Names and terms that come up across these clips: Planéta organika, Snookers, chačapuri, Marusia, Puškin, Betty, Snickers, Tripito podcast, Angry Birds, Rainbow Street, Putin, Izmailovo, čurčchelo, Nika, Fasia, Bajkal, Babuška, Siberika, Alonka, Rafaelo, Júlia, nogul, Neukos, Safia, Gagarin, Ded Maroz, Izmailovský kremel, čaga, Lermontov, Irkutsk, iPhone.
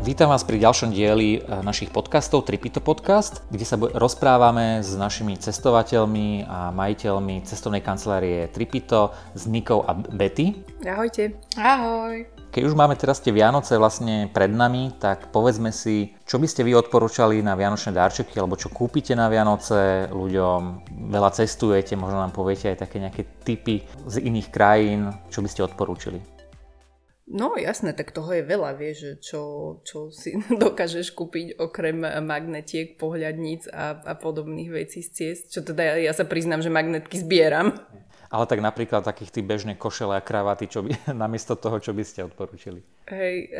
Vítam vás pri ďalšom dieli našich podcastov Tripito podcast, kde sa rozprávame s našimi cestovateľmi a majiteľmi cestovnej kancelárie Tripito, s Nikou a Betty. Ahojte. Ahoj. Keď už máme teraz tie Vianoce vlastne pred nami, tak povedzme si, čo by ste vy odporúčali na vianočné darčeky, alebo čo kúpite na Vianoce ľuďom, veľa cestujete, možno nám poviete aj také nejaké tipy z iných krajín, čo by ste odporúčili? No jasné, tak toho je veľa, vieš, čo si dokážeš kúpiť okrem magnetiek, pohľadníc a podobných vecí z ciest, čo teda ja sa priznám, že magnetky zbieram. Ale tak napríklad takých tých bežných košele a kravaty, čo by, namiesto toho, čo by ste odporúčili. Hej,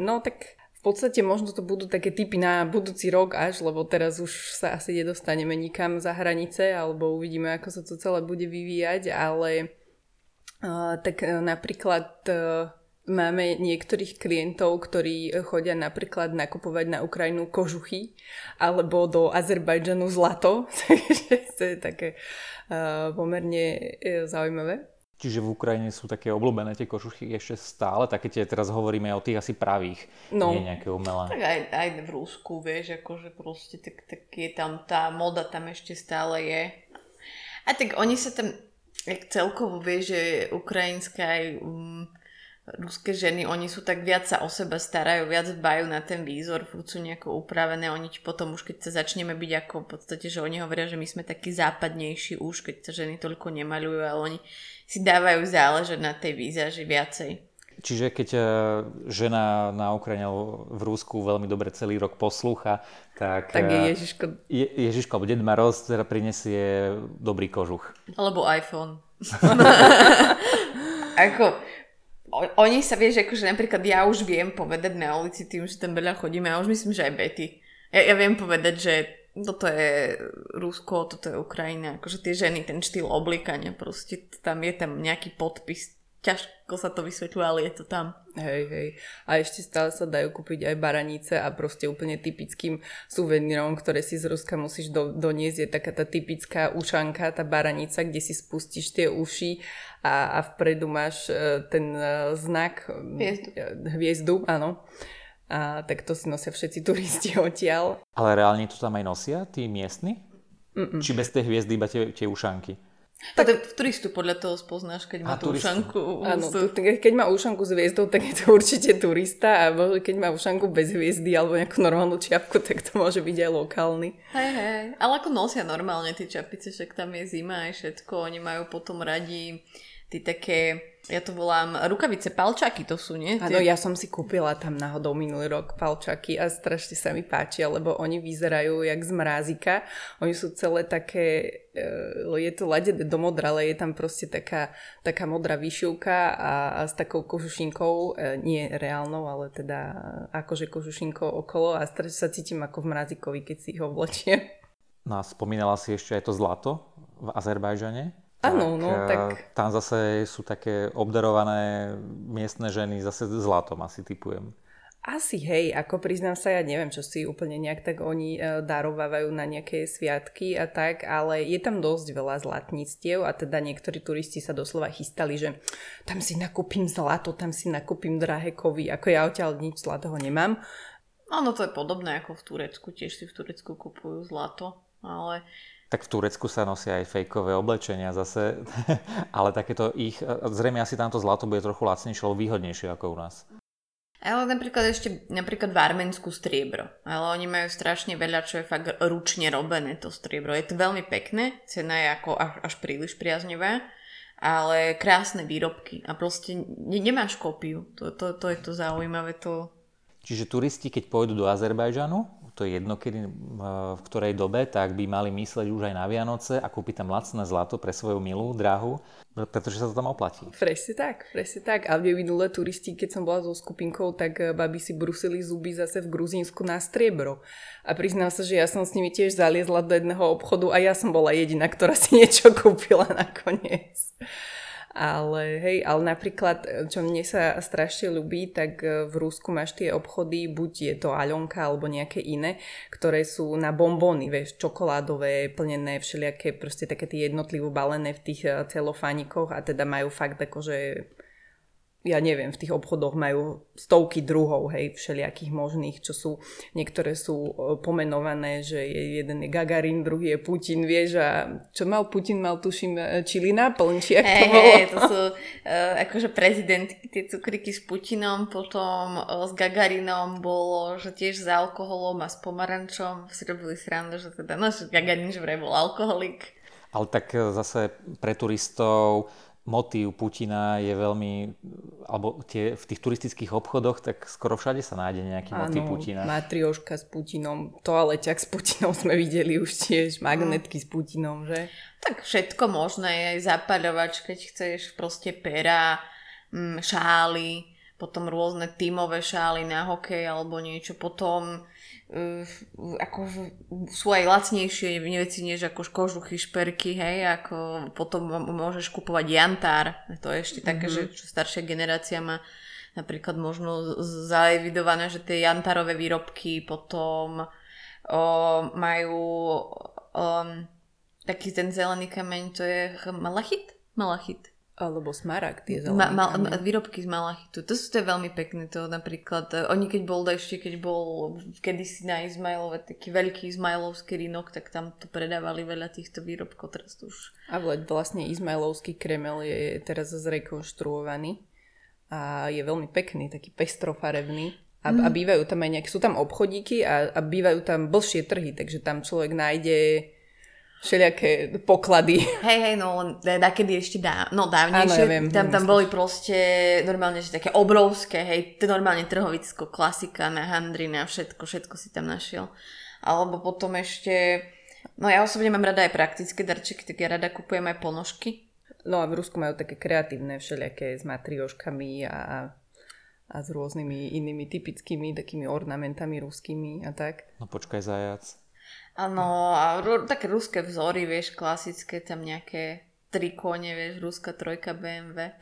no tak v podstate možno to budú také tipy na budúci rok až, lebo teraz už sa asi nedostaneme nikam za hranice, alebo uvidíme, ako sa to celé bude vyvíjať, ale tak napríklad máme niektorých klientov, ktorí chodia napríklad nakupovať na Ukrajinu kožuchy alebo do Azerbajdžanu zlato. To je také pomerne zaujímavé. Čiže v Ukrajine sú také obľúbené tie kožuchy ešte stále, také tie teraz hovoríme o tých asi pravých, no, nie nejaké umelé. Tak aj v Rusku, vieš, akože proste tak je tam tá moda, tam ešte stále je. A tak oni sa tam celkovo vie, že ukrajinská aj ruské ženy, oni sú tak viac sa o seba starajú, viac dbajú na ten výzor, furt sú nejako upravené, oni potom už keď sa začneme byť ako v podstate, že oni hovoria, že my sme takí západnejší už, keď sa ženy toľko nemaľujú, ale oni si dávajú záležať na tej výzaži viacej. Čiže keď žena na Ukrajine v Rusku veľmi dobre celý rok poslúcha, tak Ježiško alebo Ded Maroz teda prinesie dobrý kožuch. Alebo iPhone. Ako oni sa vie, že akože napríklad ja už viem povedať na ulici tým, že tam veľa chodíme a ja už myslím, že aj Betty. Ja viem povedať, že toto je Rusko, toto je Ukrajina. Akože tie ženy, ten štýl oblíkania proste, tam je tam nejaký podpis. Ťažko sa to vysvetľuje, ale je to tam. Hej. A ešte stále sa dajú kúpiť aj baranice a proste úplne typickým suvenírom, ktoré si z Ruska musíš doniesť, je taká tá typická ušanka, tá baranica, kde si spustíš tie uši a vpredu máš ten znak hviezdu, áno. A tak to si nosia všetci turisti odtiaľ. Ale reálne to tam aj nosia, tí miestni? Mm-mm. Či bez tej hviezdy iba tie ušanky? Tak turistu podľa toho spoznáš, keď má tú ušanku. Áno, keď má ušanku s hviezdou, tak je to určite turista, a keď má ušanku bez hviezdy alebo nejakú normálnu čiapku, tak to môže byť aj lokálny. Hej, ale ako nosia normálne tie čapice, však tam je zima aj všetko, oni majú potom radi tie také, ja to volám rukavice, palčaky to sú, nie? Áno, ja som si kúpila tam náhodou minulý rok palčaky a strašne sa mi páčia, lebo oni vyzerajú jak z mrázika. Oni sú celé také, je to ladené do modra, ale je tam proste taká modrá výšivka a s takou kožušinkou, nie reálnou, ale teda akože kožušinkou okolo, a strašne sa cítim ako v mrázikovi, keď si ich oblečiem. No a spomínala si ešte aj to zlato v Azerbajžane? Áno, tak tam zase sú také obdarované miestne ženy zase zlatom, asi typujem. Asi, hej, ako priznám sa, ja neviem, čo si úplne nejak tak oni darovávajú na nejaké sviatky a tak, ale je tam dosť veľa zlatníctiev a teda niektorí turisti sa doslova chystali, že tam si nakúpim zlato, tam si nakúpim drahé kovy, ako ja odtiaľ nič zlatého nemám. Áno, to je podobné ako v Turecku, tiež si v Turecku kupujú zlato, ale... Tak v Turecku sa nosia aj fejkové oblečenia zase, ale takéto ich, zrejme asi tamto zlato bude trochu lacnejšie, alebo výhodnejšie ako u nás. Ale napríklad ešte v Arménsku striebro, ale oni majú strašne veľa, čo je fakt ručne robené to striebro. Je to veľmi pekné, cena je ako až príliš priaznivá, ale krásne výrobky a proste nemáš kópiu, to je to zaujímavé. Čiže turisti, keď pôjdu do Azerbajdžanu, to je jedno, kedy, v ktorej dobe, tak by mali mysleť už aj na Vianoce a kúpiť tam lacné zlato pre svoju milú, drahu, pretože sa to tam oplatí. Presne tak. A minulé turisti, keď som bola so skupinkou, tak babi si brusili zuby zase v Gruzínsku na striebro. A priznám sa, že ja som s nimi tiež zaliezla do jedného obchodu a ja som bola jediná, ktorá si niečo kúpila nakoniec. Ale hej, ale napríklad, čo mne sa strašne ľubí, tak v Rusku máš tie obchody, buď je to Alonka alebo nejaké iné, ktoré sú na bombóny, vieš, čokoládové, plnené, všelijaké, proste také tie jednotlivo balené v tých celofánikoch a teda majú fakt akože ja neviem, v tých obchodoch majú stovky druhov, hej, všelijakých možných, čo sú, niektoré sú pomenované, že jeden je Gagarin, druhý je Putin, vieš, a čo mal Putin, mal tuším čili náplň, či ako to bolo. To sú akože prezidentky, tie cukriky s Putinom, potom s Gagarinom bolo, že tiež s alkoholom a s pomarančom si robili srandu, že teda, no, že Gagarin že vraj bol alkoholik. Ale tak zase pre turistov motív Putina je veľmi, alebo tie, v tých turistických obchodoch, tak skoro všade sa nájde nejaký motív Putina. Áno, matrioška s Putinom, toaleťak s Putinom sme videli už tiež, magnetky s Putinom, že? Tak všetko možné, aj zapaľovač, keď chceš, proste pera, šály, potom rôzne tímové šály na hokej alebo niečo, potom ako sú aj lacnejšie veci než ako kožuchy, šperky, hej, ako potom môžeš kupovať jantár, to je ešte také, že čo staršia generácia má napríklad možno zaevidované, že tie jantárové výrobky potom majú taký ten zelený kameň, to je malachit. Alebo smaragd, tie zelené výrobky z malachitu. To sú to veľmi pekné. To napríklad, oni keď bol kedysi na Izmailove taký veľký izmailovský rynok, tak tam to predávali veľa týchto výrobkov. Teraz to už. A vlastne izmailovský kremel je teraz zrekonštruovaný a je veľmi pekný, taký pestrofarebný. A bývajú tam aj nejaké, sú tam obchodíky a bývajú tam blžšie trhy, takže tam človek nájde všelijaké poklady. Hej, no nakedy ešte dávnejšie. Áno, ja viem, tam boli proste normálne že také obrovské, hej, normálne trhovicko, klasika na handriny a všetko si tam našiel. Alebo potom ešte, no ja osobne mám rada aj praktické darčeky, tak ja rada kupujem aj ponožky. No a v Rusku majú také kreatívne všelijaké s matrioškami a s rôznymi inými typickými takými ornamentami ruskými a tak. No počkaj, zajac. Áno, a také ruské vzory, vieš, klasické, tam nejaké tri kone, vieš, ruská trojka BMW.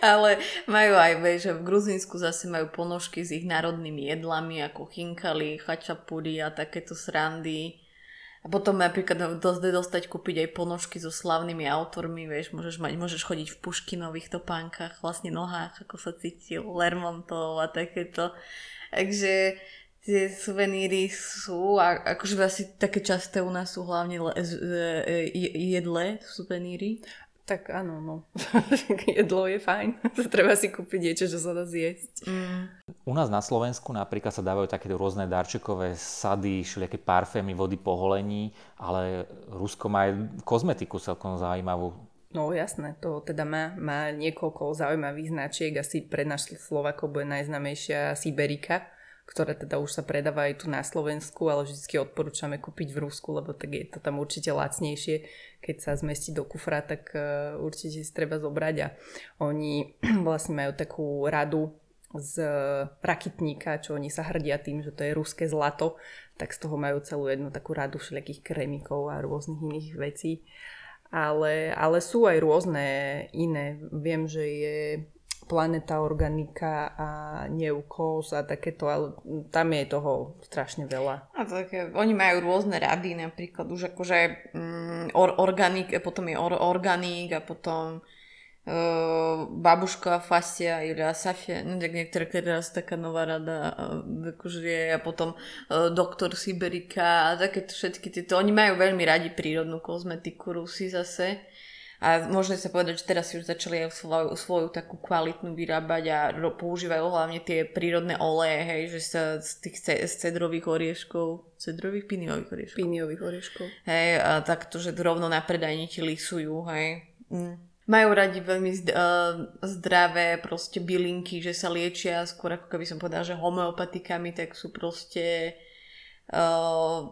Ale majú aj, vieš, v Gruzínsku zase majú ponožky s ich národnými jedlami, ako chinkali, chačapuri a takéto srandy. A potom napríklad dostať kúpiť aj ponožky so slavnými autormi, vieš, môžeš chodiť v Puškinových topánkach, vlastne nohách, ako sa cítil, Lermontov a takéto. Takže tie suveníry sú, akože asi také časté u nás sú hlavne jedlé suveníry. Tak áno, no. Jedlo je fajn. Treba si kúpiť niečo, čo sa dá zjesť. U nás na Slovensku napríklad sa dávajú také rôzne darčekové sady, všelijaké parfémy, vody po holení, ale Rusko má aj kozmetiku celkom zaujímavú. No jasné, to teda má niekoľko zaujímavých značiek. Asi pre našich Slovákov bude najznámejšia Siberika, ktoré teda už sa predáva aj tu na Slovensku, ale vždycky odporúčame kúpiť v Rusku, lebo tak je to tam určite lacnejšie. Keď sa zmestí do kufra, tak určite si treba zobrať. A oni vlastne majú takú radu z rakitníka, čo oni sa hrdia tým, že to je ruské zlato, tak z toho majú celú jednu takú radu všelijakých krémikov a rôznych iných vecí. Ale sú aj rôzne iné. Viem, že je Planéta organika a Neukos a takéto, ale tam je toho strašne veľa. A také, oni majú rôzne rady, napríklad už akože organik, potom je organik a potom Babuška, Fasia, Júlia, Safia, niektoré teraz taká nová rada akože je, a potom doktor Siberika a takéto všetky tieto. Oni majú veľmi radi prírodnú kozmetiku, Rusi zase. A možno sa povedať, že teraz si už začali svoju takú kvalitnú vyrábať a používajú hlavne tie prírodné oleje, hej, že sa z píniových orieškov. Hej, a takto, že rovno na predajni ti lisujú, hej. Majú radi veľmi zdravé proste bylinky, že sa liečia, skôr ako keby som povedala, že homeopatikami, tak sú proste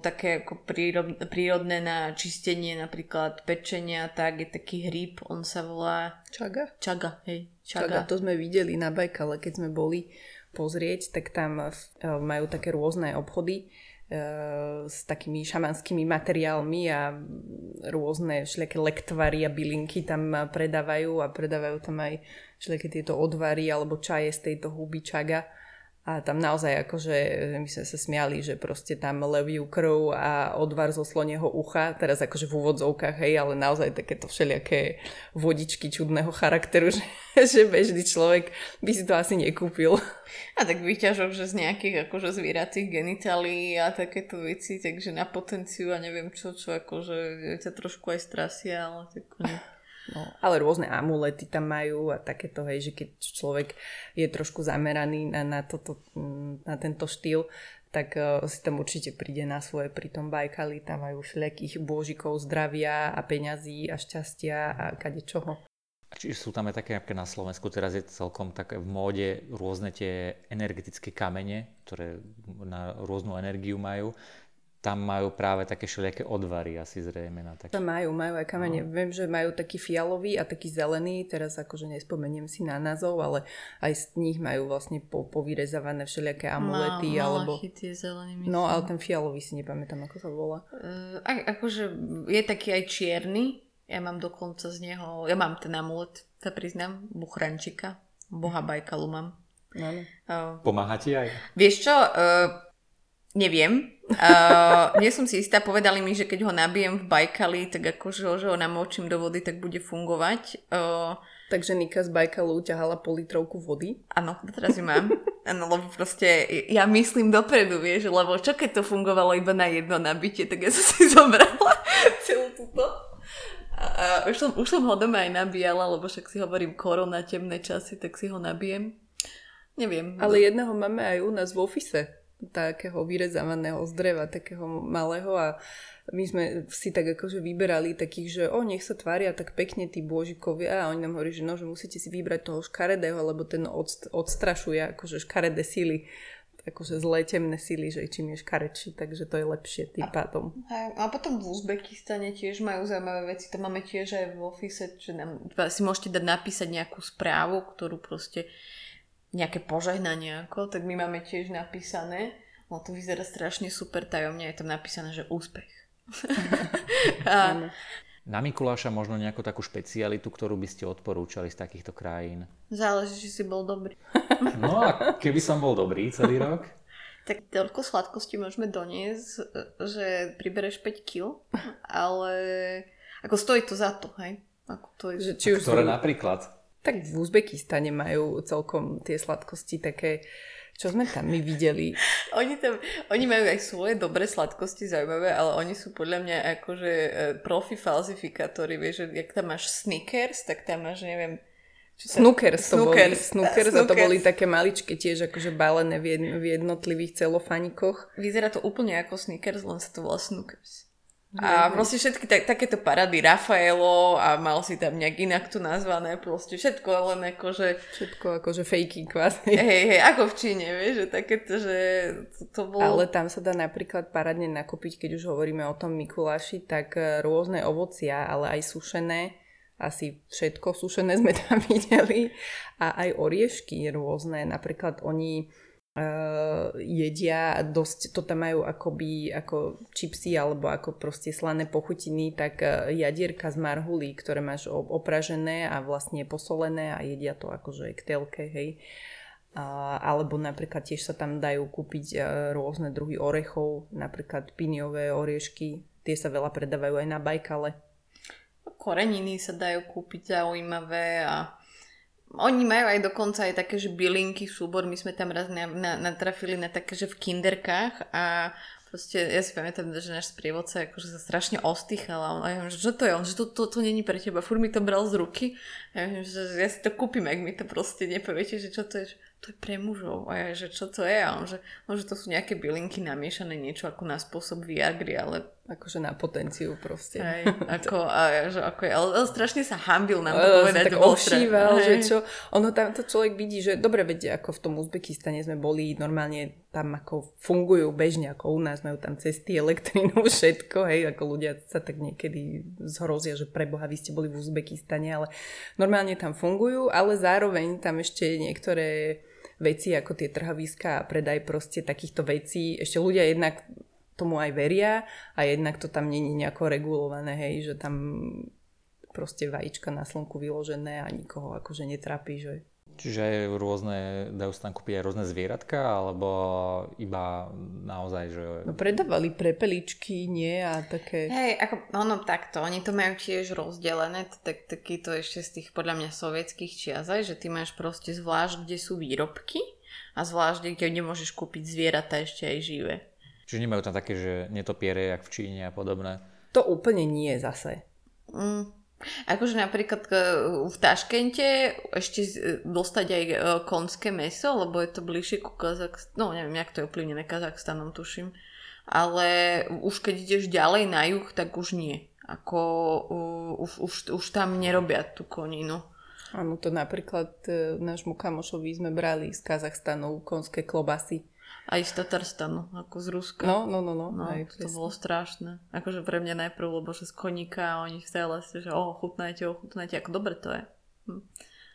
také ako prírodné na čistenie napríklad pečenia, tak je taký hríb, on sa volá čaga, hej, čaga. To sme videli na Bajkale, keď sme boli pozrieť, tak tam majú také rôzne obchody s takými šamanskými materiálmi a rôzne všelijaké lektvary a bylinky tam predávajú a predávajú tam aj všelijaké tieto odvary alebo čaje z tejto huby čaga. A tam naozaj akože my sme sa smiali, že proste tam leviu krv a odvar zo slonieho ucha, teraz akože v úvodzovkách, hej, ale naozaj takéto všelijaké vodičky čudného charakteru, že bežný človek by si to asi nekúpil. A tak výťažok, že z nejakých akože zvieratých genitálií a takéto veci, takže na potenciu a neviem čo akože ťa trošku aj strasia, ale tak no, ale rôzne amulety tam majú a takéto, hej, že keď človek je trošku zameraný na tento štýl, tak si tam určite príde na svoje. Pri tom Bajkali tam majú všelijakých božikov zdravia a peňazí a šťastia a kadečoho. Čiže sú tam aj také, na Slovensku teraz je celkom tak v móde rôzne tie energetické kamene, ktoré na rôznu energiu majú. Tam majú práve také všelijaké odvary asi zrejme na také. Tam majú aj kamene. No. Viem, že majú taký fialový a taký zelený, teraz akože nespomeniem si na názov, ale aj z nich majú vlastne povyrezávané všelijaké amulety. Malachy tie zelené. No, ale ten fialový si nepamätám, ako sa volá. Akože je taký aj čierny, ja mám dokonca z neho, ja mám ten amulet, sa priznám, buchrančika, boha Bajkalu mám. No. Pomáha ti aj? Vieš čo, neviem. Nie som si istá, povedali mi, že keď ho nabijem v Bajkali, tak akože že ho namočím do vody, tak bude fungovať. Takže Nika z Bajkalu ťahala politrovku vody? Áno, teraz ju mám. Áno, lebo proste ja myslím dopredu, vieš, lebo čo keď to fungovalo iba na jedno nabitie, tak ja som si zobrala celú túto. Už som ho doma aj nabíjala, lebo však si hovorím korona, temné časy, tak si ho nabijem. Neviem. Ale jedného máme aj u nás v ofise, takého vyrezávaného z dreva, takého malého, a my sme si tak akože vyberali takých, že nech sa tvária tak pekne tí bôžikovia, a oni nám hovorí, že že musíte si vybrať toho škaredého, lebo ten odstrašuje akože škaredé sily, akože zlé temné sily, že čím je škaredší, takže to je lepšie tým pádom. A potom v Uzbekistane tiež majú zaujímavé veci, to máme tiež aj v office, že si môžete dať napísať nejakú správu, ktorú proste nejaké požehnanie, tak my máme tiež napísané, no to vyzerá strašne super tajomne, je tam napísané, že úspech. Na Mikuláša možno nejakú takú špecialitu, ktorú by ste odporúčali z takýchto krajín? Záleží, či si bol dobrý. No a keby som bol dobrý celý rok? Tak toľko sladkosti môžeme doniesť, že pribereš 5 kg, ale ako stojí to za to, hej? Ktoré napríklad? Tak v Uzbekistane majú celkom tie sladkosti také, čo sme tam my videli. Oni majú aj svoje dobré sladkosti zaujímavé, ale oni sú podľa mňa akože profi falzifikátori, vieš, že jak tam máš Snickers, tak tam máš, neviem, Snookers, a to boli také maličké tiež, akože balené v jednotlivých celofánikoch. Vyzerá to úplne ako Snickers, len sa to volá Snookers. A proste všetky takéto parády, Rafaelo, a mal si tam nejak inak to nazvané, proste všetko len akože... Všetko akože fejky kvásne. Hej, ako v Číne, vieš, že takéto, že to bolo... Ale tam sa dá napríklad parádne nakúpiť, keď už hovoríme o tom Mikuláši, tak rôzne ovocia, ale aj sušené, asi všetko sušené sme tam videli, a aj oriešky rôzne, napríklad oni... jedia dosť, to tam majú akoby ako čipsy alebo ako proste slané pochutiny, tak jadierka z marhulí, ktoré máš opražené a vlastne posolené, a jedia to akože k telke, hej. Alebo napríklad tiež sa tam dajú kúpiť rôzne druhy orechov, napríklad piniové oriešky, tie sa veľa predávajú aj na Bajkale. Koreniny sa dajú kúpiť zaujímavé, a oni majú aj dokonca aj také, že bylinky súbor. My sme tam raz natrafili na také, že v kinderkách, a proste ja si pamätám, že náš sprievodca akože sa strašne ostýchal, a on, ja, že to je on, že to není pre teba, furt mi to bral z ruky, že ja si to kúpim, ak mi to proste nepoviete, že čo to je, že to je pre mužov, a ja, že čo to je, a on, že to sú nejaké bylinky namiešané niečo ako na spôsob Viagry, ale akože na potenciu proste. Hej, ale strašne sa hambil nám to povedať. Tak ovšíval, že čo, ono tam to človek vidí, že dobre vedie, ako v tom Uzbekistane sme boli, normálne tam ako fungujú bežne, ako u nás, majú tam cesty, elektrínu, všetko, hej, ako ľudia sa tak niekedy zhrozia, že preboha, vy ste boli v Uzbekistane, ale normálne tam fungujú, ale zároveň tam ešte niektoré veci, ako tie trhaviska a predaj proste takýchto vecí, ešte ľudia jednak tomu aj veria, a jednak to tam není nejako regulované, hej, že tam proste vajíčka na slnku vyložené a nikoho akože netrápi, že... Čiže rôzne, dajú sa tam kúpiť aj rôzne zvieratka, alebo iba naozaj, že... No predávali prepeličky, nie? A také... Hej, ako ono takto, oni to majú tiež rozdelené, taký to ešte z tých podľa mňa sovietských čias, že ty máš proste zvlášť, kde sú výrobky a zvlášť, kde môžeš kúpiť zvieratá ešte aj živé. Čiže nemajú tam také, že netopiere, jak v Číne a podobné? To úplne nie zase. Akože napríklad v Taškente ešte dostať aj konské mäso, lebo je to bližšie ku Kazachstanu, no neviem, jak to je ovplyvnené Kazachstanom, tuším. Ale už keď ideš ďalej na juh, tak už nie. Ako už tam nerobia tú koninu. Áno, to napríklad nášmu kamošovi sme brali z Kazachstanu konské klobasy. Aj z Tatarstanu, ako z Ruska. No. Aj, to bolo strašné. Akože pre mňa najprv, lebo že z koníka a oni stále si, že chutnáte, ako dobre to je.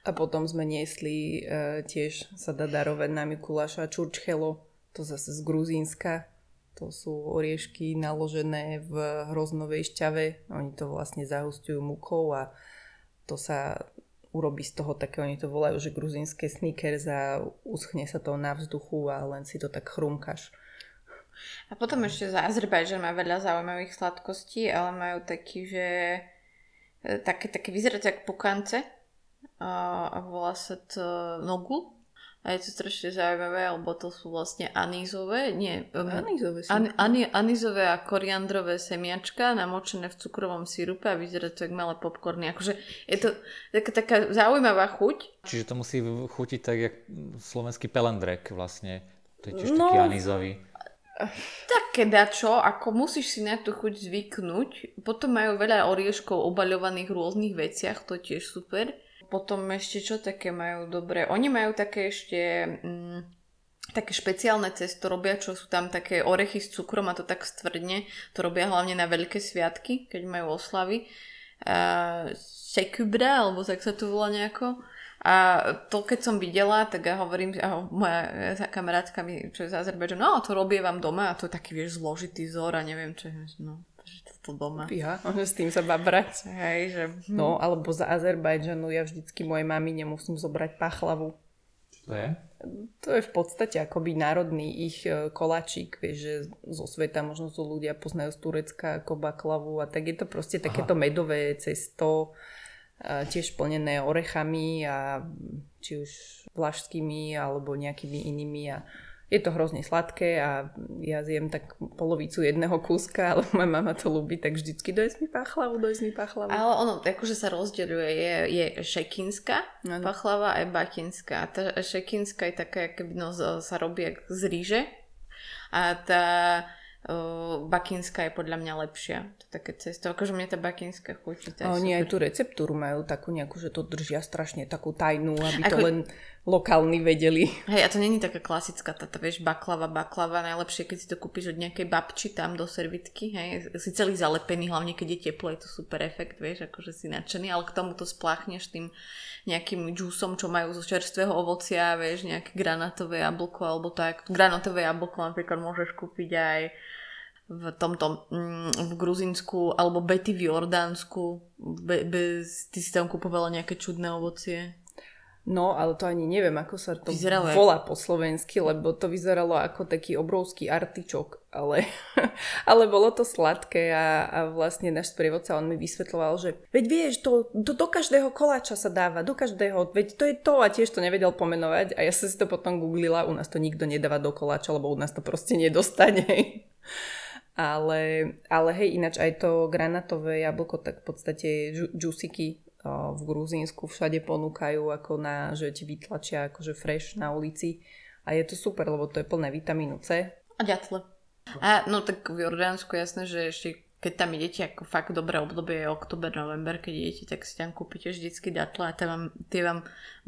A potom sme niesli, tiež sa dá darovať na Mikuláša čurčchelo, to zase z Gruzínska. To sú oriešky naložené v hroznovej šťave. Oni to vlastne zahustujú múkou a to sa... urobí z toho také, oni to volajú, že gruzínske Snickers a uschne sa to na vzduchu a len si to tak chrumkaš. A potom ešte za Azerbajžan má veľa zaujímavých sladkostí, ale majú taký, že také vyzerá to ako pukance a volá sa to nogul. A je to strašne zaujímavé, lebo to sú vlastne anízové, anízové a koriandrové semiačka namočené v cukrovom sirupe a vyzerá to jak malé popcorny. Akože je to taká zaujímavá chuť. Čiže to musí chutiť tak, jak slovenský pelendrek vlastne. To je tiež taký anízový. Také dačo, ako musíš si na tú chuť zvyknúť. Potom majú veľa orieškov obaľovaných v rôznych veciach, to je tiež super. Potom ešte čo také majú dobré? Oni majú také ešte také špeciálne cesto robia, čo sú tam také orechy s cukrom a to tak stvrdne. To robia hlavne na veľké sviatky, keď majú oslavy. Sekubra, alebo tak sa to volá nejako. A to keď som videla, tak ja hovorím, moja kamarátka mi, čo je z Azerbajdžanu, no to robie vám doma a to je taký, vieš, zložitý vzor a neviem čo. No. Že toto doma. Píha, že s tým sa babrať. Hej, že... No, alebo za Azerbajdžanu ja vždycky mojej mami nemusím zobrať pachlavu. To je? To je v podstate akoby národný ich koláčik, vieš, že zo sveta možno sú ľudia poznajú z Turecka ako baklavu a tak je to proste takéto medové cesto, tiež plnené orechami a či už vlašskými alebo nejakými inými a je to hrozne sladké a ja zjem tak polovicu jedného kúska, ale moja mama to ľúbi, tak vždycky dojsť mi pachlavu. Ale ono, akože sa rozdeľuje, je šekínska pachlava a je batinská. Tá šekínska je taká, keby sa robí z ríže a tá bakinská je podľa mňa lepšia. To také cesto, akože mne tá bakinská chutí. Oni aj tú receptúru majú takú nejakú, že to držia strašne takú tajnú, aby to len... lokálni vedeli. Hej, a to není taká klasická, tá vieš, baklava, najlepšie, keď si to kúpiš od nejakej babči tam do servitky, hej, si celý zalepený, hlavne keď je teplo, je to super efekt, vieš, akože si nadšený, ale k tomu to spláchneš tým nejakým džúsom, čo majú zo čerstvého ovocia, vieš, nejaké granátové jablko, alebo tak, granátové jablko napríklad môžeš kúpiť aj v tomto, v Gruzinsku, alebo Betty v Jordánsku, ty si tam kupovala nejaké čudné ovocie. No, ale to ani neviem, ako sa to volá po slovensky, lebo to vyzeralo ako taký obrovský artičok, ale bolo to sladké a vlastne náš sprievodca, on mi vysvetľoval, že veď vieš, to do každého koláča sa dáva, do každého, veď to je to a tiež to nevedel pomenovať a ja som si to potom googlila, u nás to nikto nedáva do koláča, lebo u nás to proste nedostane. Ale hej, ináč aj to granátové jablko, tak v podstate džusiky v Gruzínsku všade ponúkajú ako na, že ti vytlačia akože fresh na ulici a je to super, lebo to je plné vitamínu C a ďatle. A no tak v Jordánsku jasné, že ešte keď tam idete, ako fakt dobré obdobie je október, november, keď idete, tak si tam kúpite vždycky ďatle a tie vám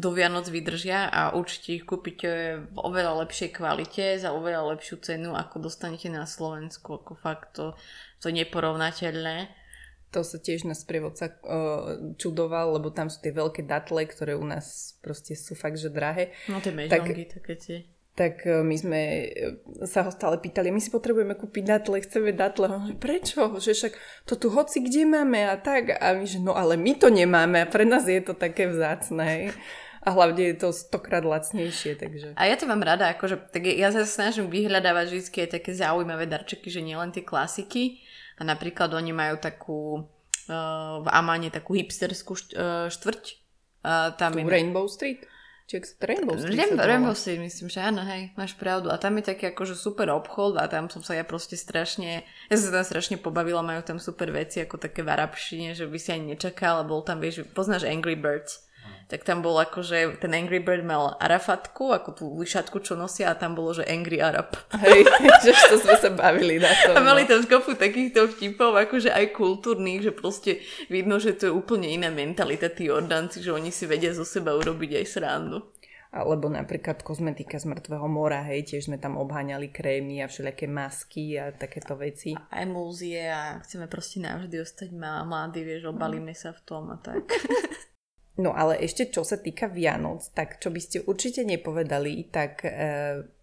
do Vianoc vydržia a určite ich kúpite v oveľa lepšej kvalite za oveľa lepšiu cenu, ako dostanete na Slovensku, ako fakt to neporovnateľné. To sa tiež na sprievodca čudoval, lebo tam sú tie veľké datle, ktoré u nás proste sú fakt, že drahé. No tie mežongy, také tie. Tak my sme sa ho stále pýtali, my si potrebujeme kúpiť datle, chceme datle. A on, prečo? Že však to tu hoci kde máme a tak. A my, že no ale my to nemáme a pre nás je to také vzácne. A hlavne je to 100-krát lacnejšie, takže... A ja to mám rada, akože, tak ja sa snažím vyhľadávať vždy aj také zaujímavé darčeky, že nielen tie klasiky. A napríklad oni majú takú, v Amane takú hipsterskú štvrť. Tam je... Rainbow Street? Rainbow Street, myslím, že áno, hej, máš pravdu. A tam je taký akože super obchod a tam som sa ja som sa tam strašne pobavila, majú tam super veci ako také varabšine, že by si ani nečakal, bol tam, vieš, poznáš Angry Birds, tak tam bol akože, ten Angry Bird mal Arafatku, ako tú lišatku, čo nosia, a tam bolo, že Angry Arab. Hej, že to sme sa bavili na tom. A mali tam kopu takýchto vtipov, akože aj kultúrnych, že proste vidno, že to je úplne iná mentalita tí Jordanci, že oni si vedia zo seba urobiť aj srandu. Alebo napríklad kozmetika z mŕtvého mora, hej, tiež sme tam obháňali krémy a všelijaké masky a takéto veci. A emulzie a chceme proste navždy ostať mladí, vieš, obalíme sa v tom a tak. No ale ešte čo sa týka Vianoc, tak čo by ste určite nepovedali, tak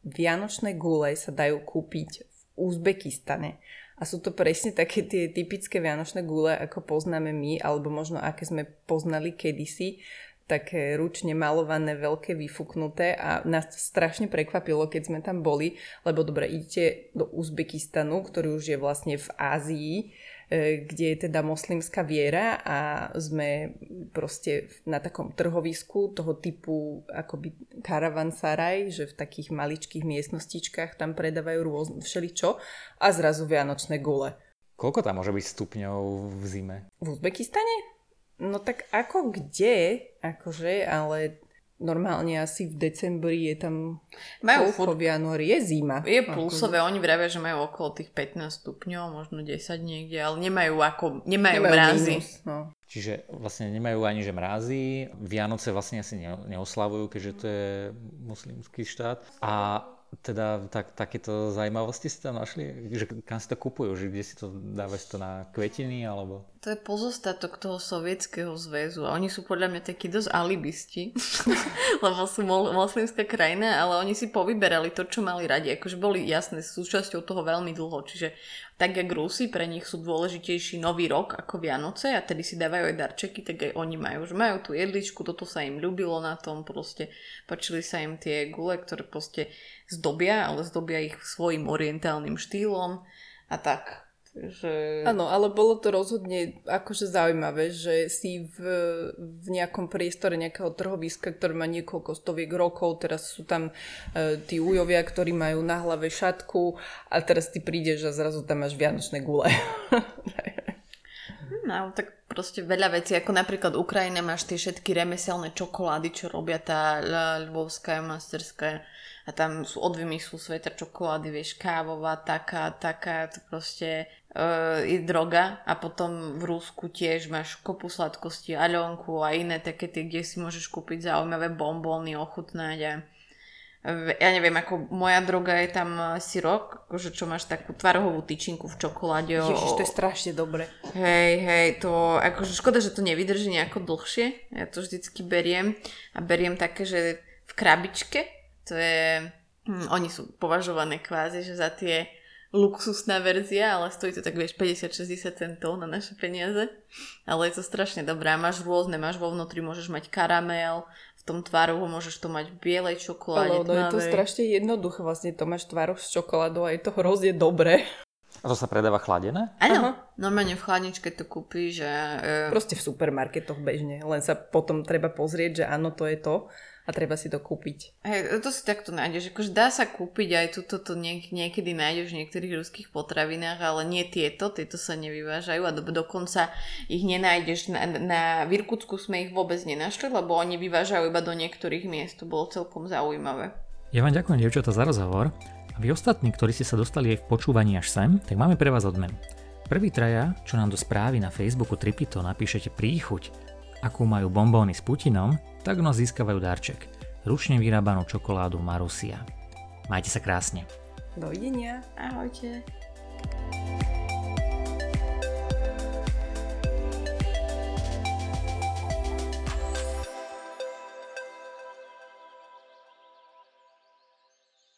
vianočné gule sa dajú kúpiť v Uzbekistane. A sú to presne také tie typické vianočné gule, ako poznáme my, alebo možno aké sme poznali kedysi, také ručne malované, veľké, vyfuknuté, a nás strašne prekvapilo, keď sme tam boli, lebo dobre, idete do Uzbekistanu, ktorý už je vlastne v Ázii, kde je teda moslimská viera, a sme proste na takom trhovisku toho typu akoby karavansárej, že v takých maličkých miestnostičkách tam predávajú rôzne všeličo a zrazu vianočné gule. Koľko tam môže byť stupňov v zime? V Uzbekistane? No tak ako kde, akože, ale normálne asi v decembri je tam... Majú v januári, je zima. Je plusové, akože. Oni vravia, že majú okolo tých 15 stupňov, možno 10 niekde, ale nemajú mrázy. Minus, no. Čiže vlastne nemajú ani, že mrázy. Vianoce vlastne asi neoslavujú, keďže to je muslimský štát. A teda takéto zaujímavosti si tam našli? Že kam si to kupujú? Že kde si to dávaš to na kvetiny? Alebo... To je pozostatok toho Sovietskeho zväzu a oni sú podľa mňa takí dosť alibisti, lebo sú moslimská krajina, ale oni si povyberali to, čo mali radi. Akože boli jasné súčasťou toho veľmi dlho. Čiže tak, jak Rusy, pre nich sú dôležitejší Nový rok ako Vianoce, a tedy si dávajú aj darčeky, tak aj oni majú. Že majú tú jedličku, toto sa im ľúbilo na tom, proste páčili sa im tie gule, ktoré proste zdobia, ale zdobia ich svojim orientálnym štýlom a tak. Že... Áno, ale bolo to rozhodne akože zaujímavé, že si v nejakom priestore nejakého trhoviska, ktoré má niekoľko stoviek rokov, teraz sú tam tí ujovia, ktorí majú na hlave šatku, a teraz ty prídeš a zrazu tam máš vianočné gule. No, tak proste veľa vecí, ako napríklad Ukrajina, máš tie všetky remeselné čokolády, čo robia tá ľubovská masterská, a tam sú od vymyslu sveta čokolády, vieš, kávová, taká, to proste je droga. A potom v Rusku tiež máš kopu sladkosti, Aľonku a iné také tie, kde si môžeš kúpiť zaujímavé bombóny, ochutnať. A ja neviem, ako moja droga je tam sirok, akože čo máš takú tvarohovú tyčinku v čokoláde. Ježiš, to je strašne dobre. Hej, to akože škoda, že to nevydrží nejako dlhšie. Ja to vždycky beriem, a beriem také, že v krabičke. To je, oni sú považované kvázi, že za tie luxusná verzia, ale stojí to tak, vieš, 50-60 centov na naše peniaze. Ale je to strašne dobré. Máš rôzne, máš vo vnútri, môžeš mať karamel, v tom tvarohu môžeš to mať v bielej čokoláde. No je to strašne jednoduché, vlastne to máš tvaroh s čokoládou a je to hrozne dobré. A to sa predáva chladené? Áno, normálne v chladničke to kúpiš. Proste v supermarketoch bežne, len sa potom treba pozrieť, že áno, to je to. A treba si to kúpiť. Hej, to si takto nájdeš. Akože dá sa kúpiť aj toto niekedy nájdeš v niektorých ruských potravinách, ale nie tieto. Tieto sa nevyvážajú a dokonca ich nenájdeš. Na Irkutsku sme ich vôbec nenašli, lebo oni vyvážajú iba do niektorých miest. To bolo celkom zaujímavé. Ja vám ďakujem, dievčatá, za rozhovor. A vy ostatní, ktorí ste sa dostali aj v počúvaní až sem, tak máme pre vás odmenu. Prvý traja, čo nám do správy na Facebooku Tripito napíšete príchuť, akú majú bombóny s Putinom, tak nás získavajú darček. Ručne vyrábanú čokoládu Marusia. Majte sa krásne. Dovidenia. Ahojte.